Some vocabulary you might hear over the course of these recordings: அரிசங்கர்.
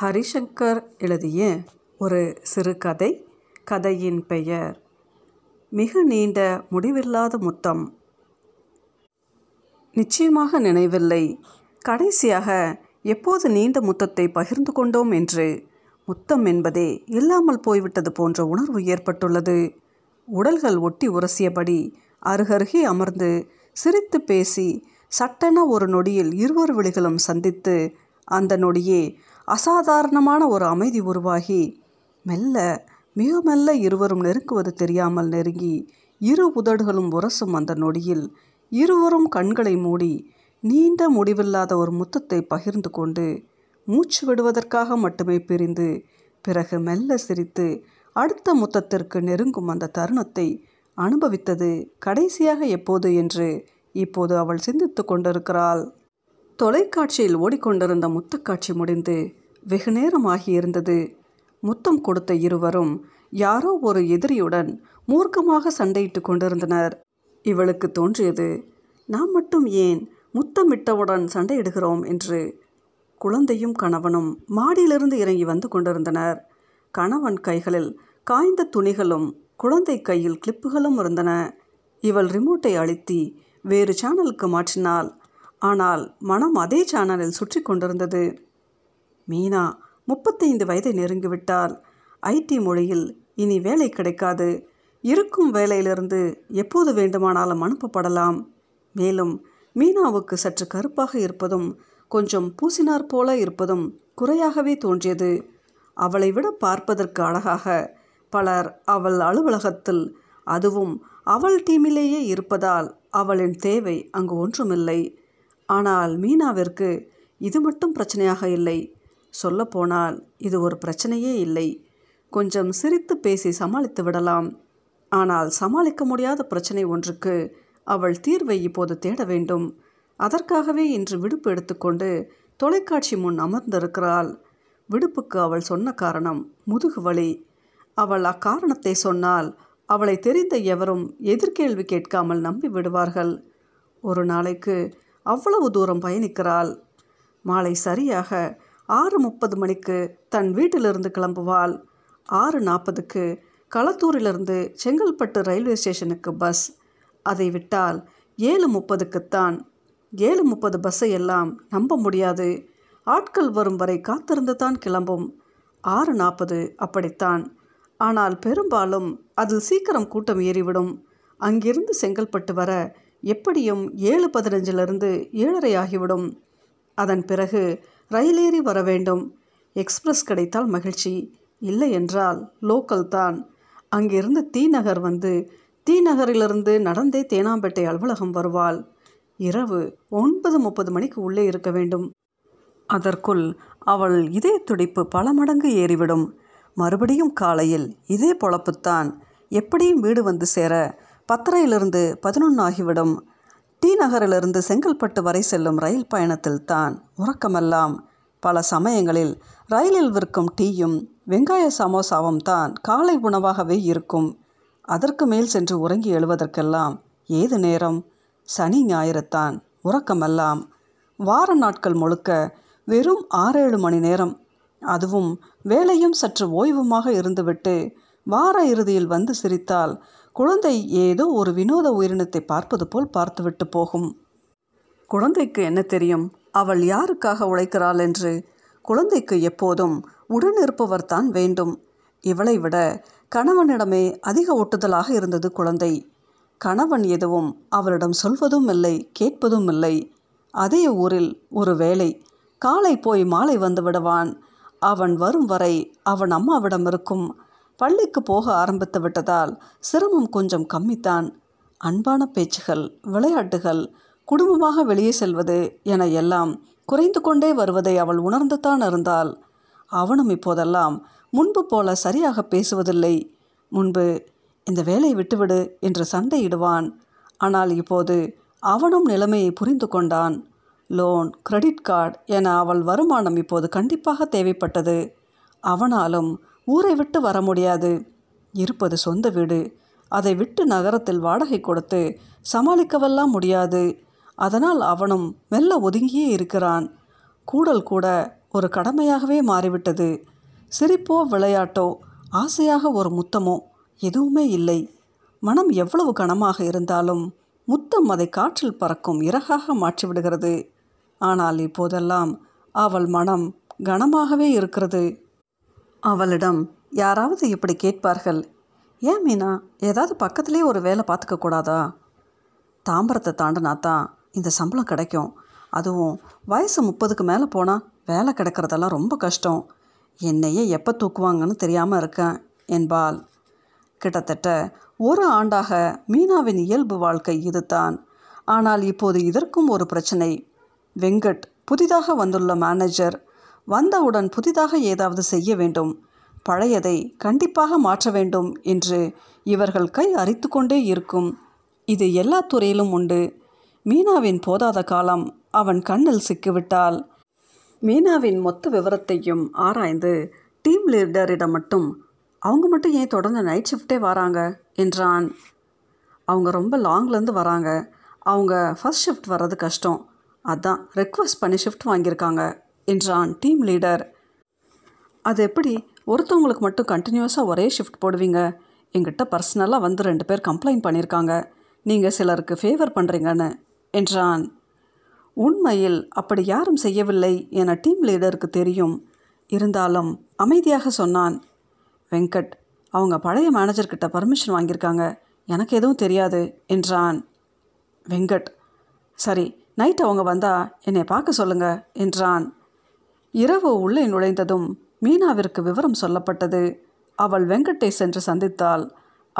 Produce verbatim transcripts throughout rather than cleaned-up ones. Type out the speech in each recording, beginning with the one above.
ஹரிசங்கர் எழுதிய ஒரு சிறுகதை. கதையின் பெயர் மிக நீண்ட முடிவில்லாத முத்தம். நிச்சயமாக நினைவில்லை கடைசியாக எப்போது நீண்ட முத்தத்தை பகிர்ந்து கொண்டோம் என்று. முத்தம் என்பதே இல்லாமல் போய்விட்டது போன்ற உணர்வு ஏற்பட்டுள்ளது. உடல்கள் ஒட்டி உரசியபடி அருகருகே அமர்ந்து சிரித்து பேசி சட்டென ஒரு நொடியில் இருவர் விழிகளும் சந்தித்து அந்த நொடியே அசாதாரணமான ஒரு அமைதி உருவாகி மெல்ல மிக மெல்ல இருவரும் நெருங்குவது தெரியாமல் நெருங்கி இரு உதடுகளும் உரசும் அந்த நொடியில் இருவரும் கண்களை மூடி நீண்ட முடிவில்லாத ஒரு முத்தத்தை பகிர்ந்து கொண்டு மூச்சு விடுவதற்காக மட்டுமே பிரிந்து பிறகு மெல்ல சிரித்து அடுத்த முத்தத்திற்கு நெருங்கும் அந்த தருணத்தை அனுபவித்தது கடைசியாக எப்போது என்று இப்போது அவள் சிந்தித்து கொண்டிருக்கிறாள். தொலைக்காட்சியில் ஓடிக்கொண்டிருந்த முத்தக்காட்சி முடிந்து வெகு நேரமாகியிருந்தது. முத்தம் கொடுத்த இருவரும் யாரோ ஒரு எதிரியுடன் மூர்க்கமாக சண்டையிட்டு கொண்டிருந்தனர். இவளுக்கு தோன்றியது, நாம் மட்டும் ஏன் முத்தமிட்டவுடன் சண்டையிடுகிறோம் என்று. குழந்தையும் கணவனும் மாடியிலிருந்து இறங்கி வந்து கொண்டிருந்தனர். கணவன் கைகளில் காய்ந்த துணிகளும் குழந்தை கையில் கிளிப்புகளும் இருந்தன. இவள் ரிமோட்டை அழுத்தி வேறு சேனலுக்கு மாற்றினாள். ஆனால் மனம் அதே சேனலில் சுற்றி கொண்டிருந்தது. மீனா முப்பத்தைந்து வயதை நெருங்கிவிட்டால் ஐடி மொழியில் இனி வேலை கிடைக்காது. இருக்கும் வேலையிலிருந்து எப்போது வேண்டுமானாலும் அனுப்பப்படலாம். மேலும் மீனாவுக்கு சற்று கருப்பாக இருப்பதும் கொஞ்சம் பூசினார் போல இருப்பதும் குறையாகவே தோன்றியது. அவளை விட பார்ப்பதற்கு அழகாக பலர் அவள் அலுவலகத்தில், அதுவும் அவள் டீமிலேயே இருப்பதால் அவளின் தேவை அங்கு ஒன்றுமில்லை. ஆனால் மீனாவிற்கு இது மட்டும் பிரச்சனையாக இல்லை. சொல்லப்போனால் இது ஒரு பிரச்சனையே இல்லை. கொஞ்சம் சிரித்து பேசி சமாளித்து விடலாம். ஆனால் சமாளிக்க முடியாத பிரச்சனை ஒன்றுக்கு அவள் தீர்வை இப்போது தேட வேண்டும். அதற்காகவே இன்று விடுப்பு எடுத்துக்கொண்டு தொலைக்காட்சி முன் அமர்ந்திருக்கிறாள். விடுப்புக்கு அவள் சொன்ன காரணம் முதுகு வலி. அவள் அக்காரணத்தை சொன்னால் அவளை தெரிந்த எவரும் எதிர்கேள்வி கேட்காமல் நம்பி விடுவார்கள். ஒரு நாளைக்கு அவ்வளவு தூரம் பயணிக்கிறாள். மாலை சரியாக ஆறு முப்பது மணிக்கு தன் வீட்டிலிருந்து கிளம்புவாள். ஆறு நாற்பதுக்கு களத்தூரிலிருந்து செங்கல்பட்டு ரயில்வே ஸ்டேஷனுக்கு பஸ். அதை விட்டால் ஏழு முப்பதுக்குத்தான். ஏழு முப்பது பஸ்ஸை எல்லாம் நம்ப முடியாது. ஆட்கள் வரும் வரை காத்திருந்து தான் கிளம்பும். ஆறு நாற்பது அப்படித்தான். ஆனால் பெரும்பாலும் அதில் சீக்கிரம் கூட்டம் ஏறிவிடும். அங்கிருந்து செங்கல்பட்டு வர எப்படியும் ஏழு பதினஞ்சிலிருந்து ஏழரை ஆகிவிடும். அதன் பிறகு ரயிலேறி வர வேண்டும். எக்ஸ்பிரஸ் கிடைத்தால் மகிழ்ச்சி, இல்லை என்றால் லோக்கல் தான். அங்கிருந்து தி நகர் வந்து தி நகரிலிருந்து நடந்தே தேனாம்பேட்டை அலுவலகம் வருவாள். இரவு ஒன்பது முப்பது மணிக்கு உள்ளே இருக்க வேண்டும். அதற்குள் அவள் இதய துடிப்பு பல மடங்கு ஏறிவிடும். மறுபடியும் காலையில் இதே பொழப்புத்தான். எப்படியும் வீடு வந்து சேர பத்தரையிலிருந்து பதினொன்று ஆகிவிடும். டி நகரிலிருந்து செங்கல்பட்டு வரை செல்லும் ரயில் பயணத்தில் தான் உறக்கமெல்லாம். பல சமயங்களில் ரயிலில் விற்கும் டீயும் வெங்காய சமோசாவும் தான் காலை உணவாகவே இருக்கும். அதற்கு மேல் சென்று உறங்கி எழுவதற்கெல்லாம் ஏது நேரம்? சனி ஞாயிறுத்தான் உறக்கமெல்லாம். வார நாட்கள் முழுக்க வெறும் ஆறேழு மணி நேரம். அதுவும் வேலையும் சற்று ஓய்வுமாக இருந்துவிட்டு வார இறுதியில் வந்து சிரித்தால் குழந்தை ஏதோ ஒரு வினோத உயிரினத்தை பார்ப்பது போல் பார்த்துவிட்டு போகும். குழந்தைக்கு என்ன தெரியும் அவள் யாருக்காக உழைக்கிறாள் என்று? குழந்தைக்கு எப்போதும் உடன் இருப்பவர் தான் வேண்டும். இவளை விட கணவனிடமே அதிக ஒட்டுதலாக இருந்தது குழந்தை. கணவன் எதுவும் அவளிடம் சொல்வதும் இல்லை, கேட்பதும் இல்லை. அதே ஊரில் ஒரு வேலை. காலை போய் மாலை வந்து விடுவான். அவன் வரும் வரை அவன் அம்மாவிடம் இருக்கும். பள்ளிக்கு போக ஆரம்பித்து விட்டதால் சிரமம் கொஞ்சம் கம்மித்தான். அன்பான பேச்சுகள், விளையாட்டுகள், குடும்பமாக வெளியே செல்வது என எல்லாம் குறைந்து கொண்டே வருவதை அவள் உணர்ந்து தான் இருந்தாள். அவனும் இப்போதெல்லாம் முன்பு போல சரியாக பேசுவதில்லை. முன்பு இந்த வேலையை விட்டுவிடு என்று சண்டையிடுவான். ஆனால் இப்போது அவனும் நிலைமையை புரிந்து கொண்டான். லோன், கிரெடிட் கார்டு என அவள் வருமானம் இப்போது கண்டிப்பாக தேவைப்பட்டது. அவனாலும் ஊரை விட்டு வர முடியாது. இருப்பது சொந்த வீடு. அதை விட்டு நகரத்தில் வாடகை கொடுத்து சமாளிக்கவெல்லாம் முடியாது. அதனால் அவனும் மெல்ல ஒதுங்கியே இருக்கிறான். கூடல் கூட ஒரு கடமையாகவே மாறிவிட்டது. சிரிப்போ விளையாட்டோ ஆசையாக ஒரு முத்தமோ எதுவுமே இல்லை. மனம் எவ்வளவு கனமாக இருந்தாலும் முத்தம் அதை காற்றில் பறக்கும் இறகாக மாற்றிவிடுகிறது. ஆனால் இப்போதெல்லாம் அவள் மனம் கனமாகவே இருக்கிறது. அவளிடம் யாராவது இப்படி கேட்பார்கள், ஏன் மீனா ஏதாவது பக்கத்துலேயே ஒரு வேலை பார்த்துக்க கூடாதா? தாம்பரத்தை தாண்டினா தான் இந்த சம்பளம் கிடைக்கும். அதுவும் வயசு முப்பதுக்கு மேலே போனால் வேலை கிடைக்கிறதெல்லாம் ரொம்ப கஷ்டம். என்னையே எப்போ தூக்குவாங்கன்னு தெரியாமல் இருக்கேன் என்பாள். கிட்டத்தட்ட ஒரு ஆண்டாக மீனாவின் இயல்பு வாழ்க்கை இதுதான். ஆனால் இப்போது இதற்கும் ஒரு பிரச்சனை. வெங்கட் புதிதாக வந்துள்ள மேனேஜர். வந்தவுடன் புதிதாக ஏதாவது செய்ய வேண்டும், பழையதை கண்டிப்பாக மாற்ற வேண்டும் என்று இவர்கள் கை அரித்து கொண்டே இருக்கும். இது எல்லா துறையிலும் உண்டு. மீனாவின் போதாத காலம் அவன் கண்ணில் சிக்கிவிட்டால். மீனாவின் மொத்த விவரத்தையும் ஆராய்ந்து டீம் லீடரிடம் மட்டும், அவங்க மட்டும் ஏன் தொடர்ந்து நைட் ஷிஃப்டே வராங்க என்றான். அவங்க ரொம்ப லாங்லேருந்து வராங்க, அவங்க ஃபர்ஸ்ட் ஷிஃப்ட் வர்றது கஷ்டம், அதான் ரெக்வஸ்ட் பண்ணி ஷிஃப்ட் வாங்கியிருக்காங்க என்றான் டீம் லீடர். அது எப்படி ஒருத்தவங்களுக்கு மட்டும் கண்டினியூஸாக ஒரே ஷிஃப்ட் போடுவீங்க? எங்கிட்ட பர்சனலாக வந்து ரெண்டு பேர் கம்ப்ளைண்ட் பண்ணியிருக்காங்க, நீங்கள் சிலருக்கு ஃபேவர் பண்ணுறீங்கன்னு என்றான். உண்மையில் அப்படி யாரும் செய்யவில்லை என டீம் லீடருக்கு தெரியும். இருந்தாலும் அமைதியாக சொன்னான். வெங்கட் அவங்க பழைய மேனேஜர்கிட்ட பர்மிஷன் வாங்கியிருக்காங்க, எனக்கு எதுவும் தெரியாது என்றான். வெங்கட் சரி, நைட் அவங்க வந்தால் என்னை பார்க்க சொல்லுங்கள் என்றான். இரவு உள்ளே நுழைந்ததும் மீனாவிற்கு விவரம் சொல்லப்பட்டது. அவள் வெங்கட்டை சென்று சந்தித்தாள்.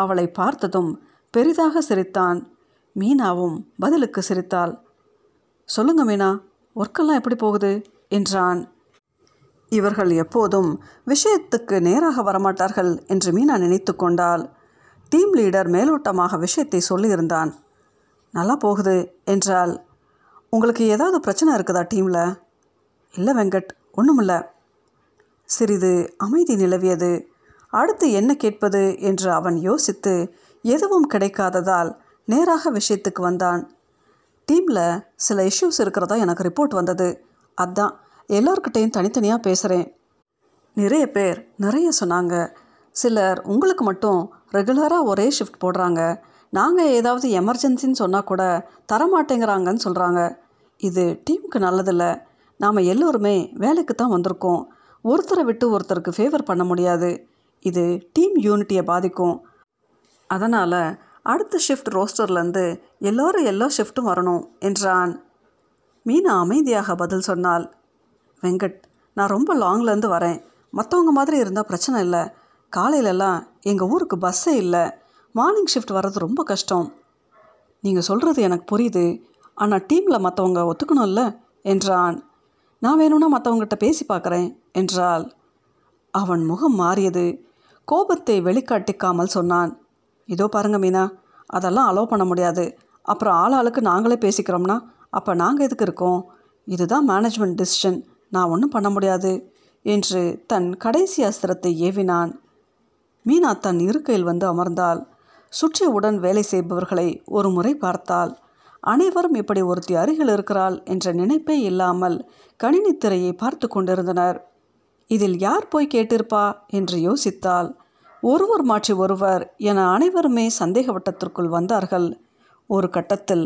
அவளை பார்த்ததும் பெரிதாக சிரித்தான். மீனாவும் பதிலுக்கு சிரித்தாள். சொல்லுங்க மீனா, ஒர்க்கெல்லாம் எப்படி போகுது என்றான். இவர்கள் எப்போதும் விஷயத்துக்கு நேராக வரமாட்டார்கள் என்று மீனா நினைத்து கொண்டாள். டீம் லீடர் மேலோட்டமாக விஷயத்தை சொல்லியிருந்தான். நல்லா போகுது என்றால், உங்களுக்கு ஏதாவது பிரச்சனை இருக்குதா டீமில்? இல்லை வெங்கட், ஒன்றுமில்லை. சிறிது அமைதி நிலவியது. அடுத்து என்ன கேட்பது என்று அவன் யோசித்து எதுவும் கிடைக்காததால் நேராக விஷயத்துக்கு வந்தான். டீமில் சில இஷ்யூஸ் இருக்கிறதா எனக்கு ரிப்போர்ட் வந்தது, அதான் எல்லோர்கிட்டையும் தனித்தனியாக பேசுகிறேன். நிறைய பேர் நிறைய சொன்னாங்க. சிலர் உங்களுக்கு மட்டும் ரெகுலராக ஒரே ஷிஃப்ட் போடுறாங்க, நாங்கள் ஏதாவது எமர்ஜென்சின்னு சொன்னால் கூட தரமாட்டேங்கிறாங்கன்னு சொல்கிறாங்க. இது டீமுக்கு நல்லதில்லை. நாம் எல்லோருமே வேலைக்கு தான் வந்திருக்கோம், ஒருத்தரை விட்டு ஒருத்தருக்கு ஃபேவர் பண்ண முடியாது. இது டீம் யூனிட்டியை பாதிக்கும். அதனால் அடுத்த ஷிஃப்ட் ரோஸ்டர்லேருந்து எல்லோரும் எல்லா ஷிஃப்ட்டும் வரணும் என்றான். மீனா அமைதியாக பதில் சொன்னாள். வெங்கட் நான் ரொம்ப லாங்லேருந்து வரேன், மற்றவங்க மாதிரி இருந்தால் பிரச்சனை இல்லை. காலையிலலாம் எங்கள் ஊருக்கு பஸ்ஸே இல்லை, மார்னிங் ஷிஃப்ட் வர்றது ரொம்ப கஷ்டம். நீங்கள் சொல்கிறது எனக்கு புரியுது, ஆனால் டீமில் மற்றவங்க ஒத்துக்கணும்ல என்றான். நான் வேணும்னா மற்றவங்ககிட்ட பேசி பார்க்குறேன் என்றாள். அவன் முகம் மாறியது. கோபத்தை வெளிக்காட்டிக்காமல் சொன்னான். இதோ பாருங்க மீனா, அதெல்லாம் அலோவ் பண்ண முடியாது. அப்புறம் ஆள் ஆளுக்கு நாங்களே பேசிக்கிறோம்னா அப்போ நாங்கள் எதுக்கு இருக்கோம்? இதுதான் மேனேஜ்மெண்ட் டிசிஷன், நான் ஒன்றும் பண்ண முடியாது என்று தன் கடைசி அஸ்திரத்தை ஏவினான். மீனா தன் இருக்கையில் வந்து அமர்ந்தாள். சுற்றியவுடன் வேலை செய்பவர்களை ஒரு முறை பார்த்தாள். அனைவரும் இப்படி ஒருத்தி அருகில் இருக்கிறாள் என்ற நினைப்பே இல்லாமல் கணினி திரையை பார்த்து கொண்டிருந்தனர். இதில் யார் போய் கேட்டிருப்பா என்று யோசித்தாள். ஒருவர் மாற்றி ஒருவர் என அனைவருமே சந்தேக வட்டத்திற்குள் வந்தார்கள். ஒரு கட்டத்தில்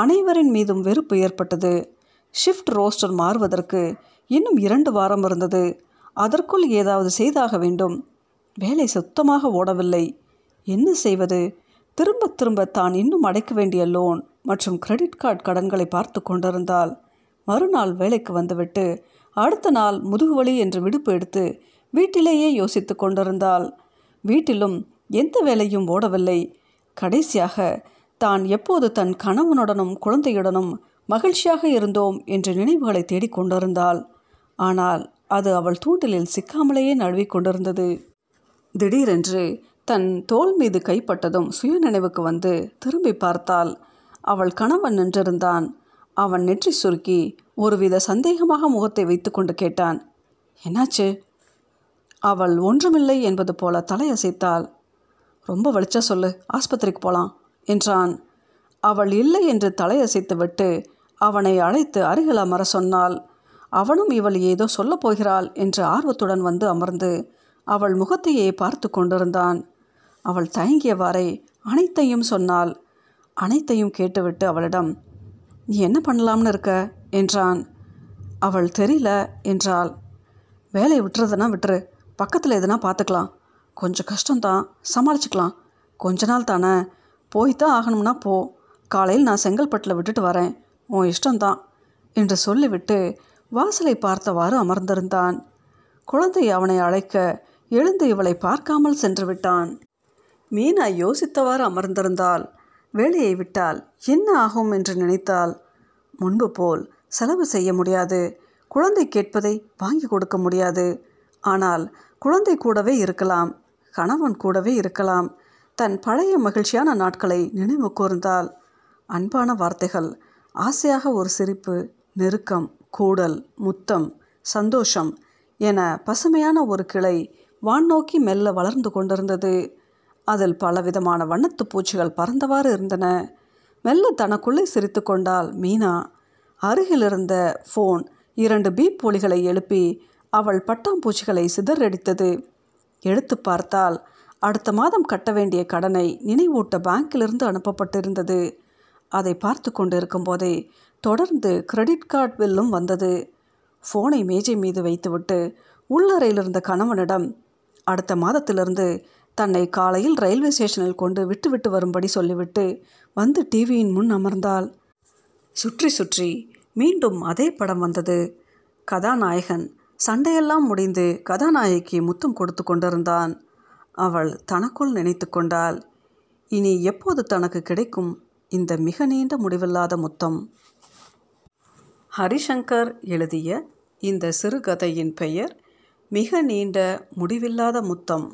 அனைவரின் மீதும் வெறுப்பு ஏற்பட்டது. ஷிஃப்ட் ரோஸ்டர் மாறுவதற்கு இன்னும் இரண்டு வாரம் இருந்தது. அதற்குள் ஏதாவது செய்தாக வேண்டும். வேலை சுத்தமாக ஓடவில்லை. என்ன செய்வது? திரும்ப திரும்ப தான் இன்னும் அடைக்க வேண்டிய லோன் மற்றும் கிரெடிட் கார்டு கடன்களை பார்த்து கொண்டிருந்தால் மறுநாள் வேலைக்கு வந்துவிட்டு அடுத்த நாள் முதுகுவலி என்று விடுப்பு எடுத்து வீட்டிலேயே யோசித்து கொண்டிருந்தாள். வீட்டிலும் எந்த வேலையும் ஓடவில்லை. கடைசியாக தான் எப்போது தன் கணவனுடனும் குழந்தையுடனும் மகிழ்ச்சியாக இருந்தோம் என்ற நினைவுகளை தேடிக்கொண்டிருந்தாள். ஆனால் அது அவள் தூண்டிலில் சிக்காமலேயே நழுவி கொண்டிருந்தது. திடீரென்று தன் தோள் மீது கைப்பட்டதும் சுய நினைவுக்கு வந்து திரும்பி பார்த்தாள். அவள் கணவன் நின்றிருந்தான். அவன் நெற்றி சுருக்கி ஒருவித சந்தேகமாக முகத்தை வைத்து கொண்டு கேட்டான், என்னாச்சு? அவள் ஒன்றுமில்லை என்பது போல தலையசைத்தாள். ரொம்ப வெளிச்சா சொல்லு, ஆஸ்பத்திரிக்கு போகலாம் என்றான். அவள் இல்லை என்று தலையசைத்து விட்டு அவனை அழைத்து அருகில் அமர சொன்னாள். அவளும் இவள் ஏதோ சொல்லப் போகிறாள் என்று ஆர்வத்துடன் வந்து அமர்ந்து அவள் முகத்தையே பார்த்து கொண்டிருந்தான். அவள் தயங்கியவாறே அனைத்தையும் சொன்னாள். அனைத்தையும் கேட்டுவிட்டு அவளிடம், நீ என்ன பண்ணலாம்னு இருக்க என்றான். அவள் தெரியல என்றாள். வேலையை விட்டுறதுனா விட்டுரு, பக்கத்தில் எதுனா பார்த்துக்கலாம், கொஞ்சம் கஷ்டம்தான், சமாளிச்சுக்கலாம், கொஞ்ச நாள் தானே, போய்தான் ஆகணும்னா போ, காலையில் நான் செங்கல்பட்டில் விட்டுட்டு வரேன், உன் இஷ்டம்தான் என்று சொல்லிவிட்டு வாசலை பார்த்தவாறு அமர்ந்திருந்தான். குழந்தை அவனை அழைக்க எழுந்து இவளை பார்க்காமல் சென்று விட்டான். மீனா யோசித்தவாறு அமர்ந்திருந்தாள். வேலையை விட்டால் என்ன ஆகும் என்று நினைத்தாள். முன்பு போல் செலவு செய்ய முடியாது, குழந்தை கேட்பதை வாங்கி கொடுக்க முடியாது. ஆனால் குழந்தை கூடவே இருக்கலாம், கணவன் கூடவே இருக்கலாம். தன் பழைய மகிழ்ச்சியான நாட்களை நினைவு கூர்ந்தாள். அன்பான வார்த்தைகள், ஆசையாக ஒரு சிரிப்பு, நெருக்கம், கூடல், முத்தம், சந்தோஷம் என பசுமையான ஒரு கிளை வான்நோக்கி மெல்ல வளர்ந்து கொண்டிருந்தது. அதில் பலவிதமான வண்ணத்து பூச்சிகள் பறந்தவாறு இருந்தன. மெல்ல தனக்குள்ளே சிரித்து கொண்டாள் மீனா. அருகிலிருந்த ஃபோன் இரண்டு பீப் ஒலிகளை எழுப்பி அவள் பட்டாம்பூச்சிகளை சிதறடித்தது. எடுத்து பார்த்தால் அடுத்த மாதம் கட்ட வேண்டிய கடனை நினைவூட்ட பேங்கிலிருந்து அனுப்பப்பட்டிருந்தது. அதை பார்த்து கொண்டு இருக்கும்போதே தொடர்ந்து கிரெடிட் கார்டு பில்லும் வந்தது. ஃபோனை மேஜை மீது வைத்துவிட்டு உள்ளறையிலிருந்த கணவனிடம் அடுத்த மாதத்திலிருந்து தன்னை காலையில் ரயில்வே ஸ்டேஷனில் கொண்டு விட்டுவிட்டு வரும்படி சொல்லிவிட்டு வந்து டிவியின் முன் அமர்ந்தாள். சுற்றி சுற்றி மீண்டும் அதே படம் வந்தது. கதாநாயகன் சண்டையெல்லாம் முடிந்து கதாநாயகிக்கு முத்தம் கொடுத்து கொண்டிருந்தான். அவள் தனக்குள் நினைத்து கொண்டாள், இனி எப்போது தனக்கு கிடைக்கும் இந்த மிக நீண்ட முடிவில்லாத முத்தம்? அரிசங்கர் எழுதிய இந்த சிறுகதையின் பெயர் மிக நீண்ட முடிவில்லாத முத்தம்.